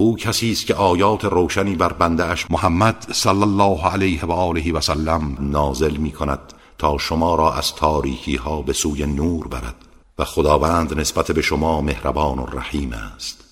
او کسی است که آیات روشنی بر بنده اش محمد صلی الله علیه و آله و سلم نازل می کند تا شما را از تاریکی ها به سوی نور برد و خداوند نسبت به شما مهربان و رحیم است.